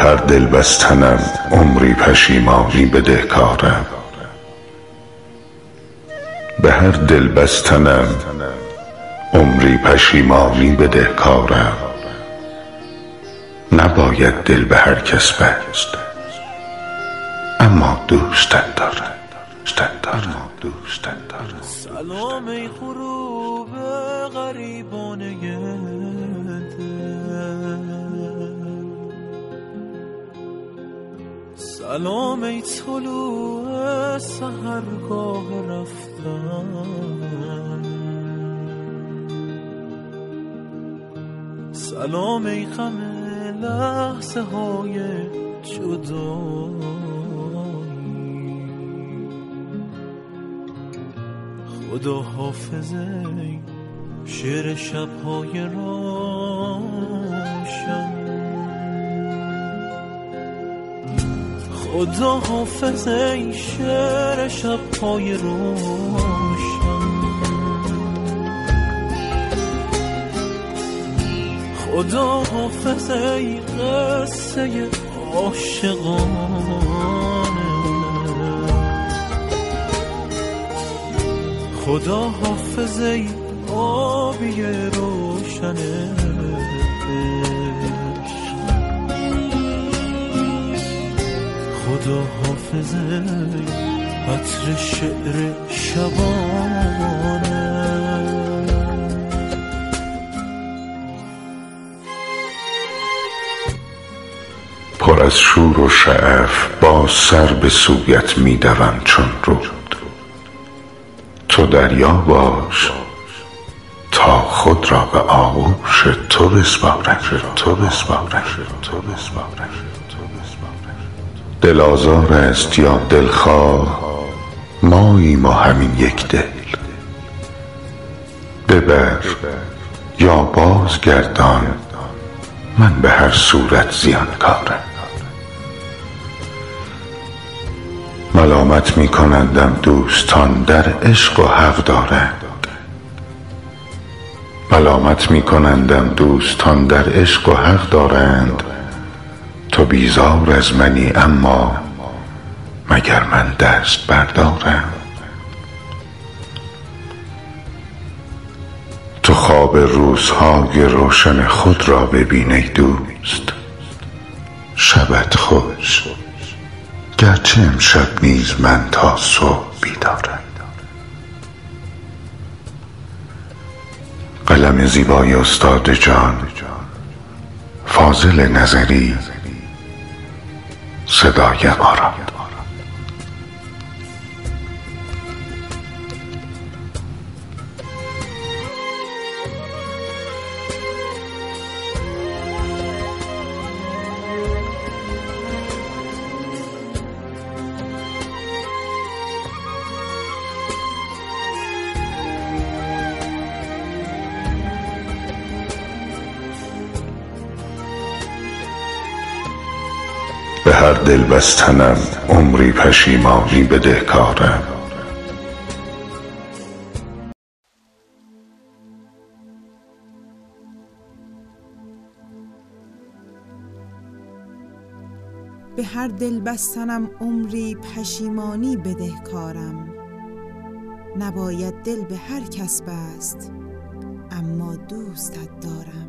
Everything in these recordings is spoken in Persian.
هر دل بستنم عمری پشیمانی بدهکارم. به هر دل بستنم عمری پشیمانی بدهکارم. نباید دل به هر کس بست، اما دوستت دارم. سلام ای غروب غریبانه دل، سلام ای طلوع سحرگاه رفتن، سلام ای غم لحظه های جدا. خدا حافظ ای شعر شب‌های روشن، خدا حافظ ای شعر شب‌های روشن، خدا حافظ ای قصه عاشقان، خدا حافظ ای آبی روشن عشق، خدا حافظ ای عطر شعر شبانه. پر از شور و شعف با سر به سویت می دوم چون رود، تو دریا باش تا خود را به آغوش تو بسپارم. دل آزار است یا دلخواه، ماییم و همین یک دل، ببر یا بازگردان، من به هر صورت زیانکارم. ملامت می کنندم دوستان در عشق و حق دارند، ملامت می کنندم دوستان در عشق و حق دارند. تو بیزار از منی اما مگر من دست بردارم. تو خواب روزهای روشن خود را ببین ای دوست، شبت خوش گرچه امشب نیز من تا صبح بیدارم. قلم زیبای استاد جان فاضل نظری صدای آرام. به هر دل بستنم عمری پشیمانی بدهکارم. به هر دل بستنم عمری پشیمانی بدهکارم. نباید دل به هر کس بست، اما دوستت دارم.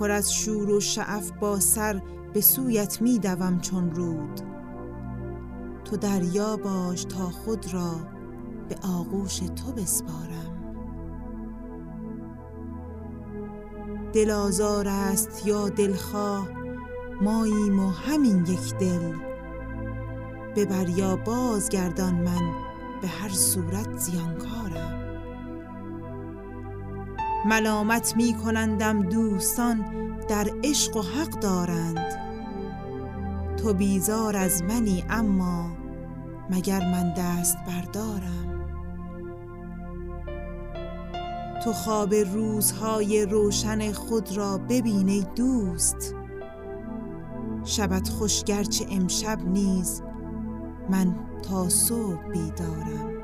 پر از شور و شعف با سر به سویت می دوم چون رود، تو دریا باش تا خود را به آغوش تو بسپارم. دل آزار است یا دلخواه، ماییم و همین یک دل، ببر یا بازگردان، من به هر صورت زیانکارم. ملامت می کنندم دوستان در عشق و حق دارند، تو بیزار از منی اما مگر من دست بردارم. تو خواب روزهای روشن خود را ببین ای دوست، شبت خوش گرچه امشب نیز من تا صبح بیدارم.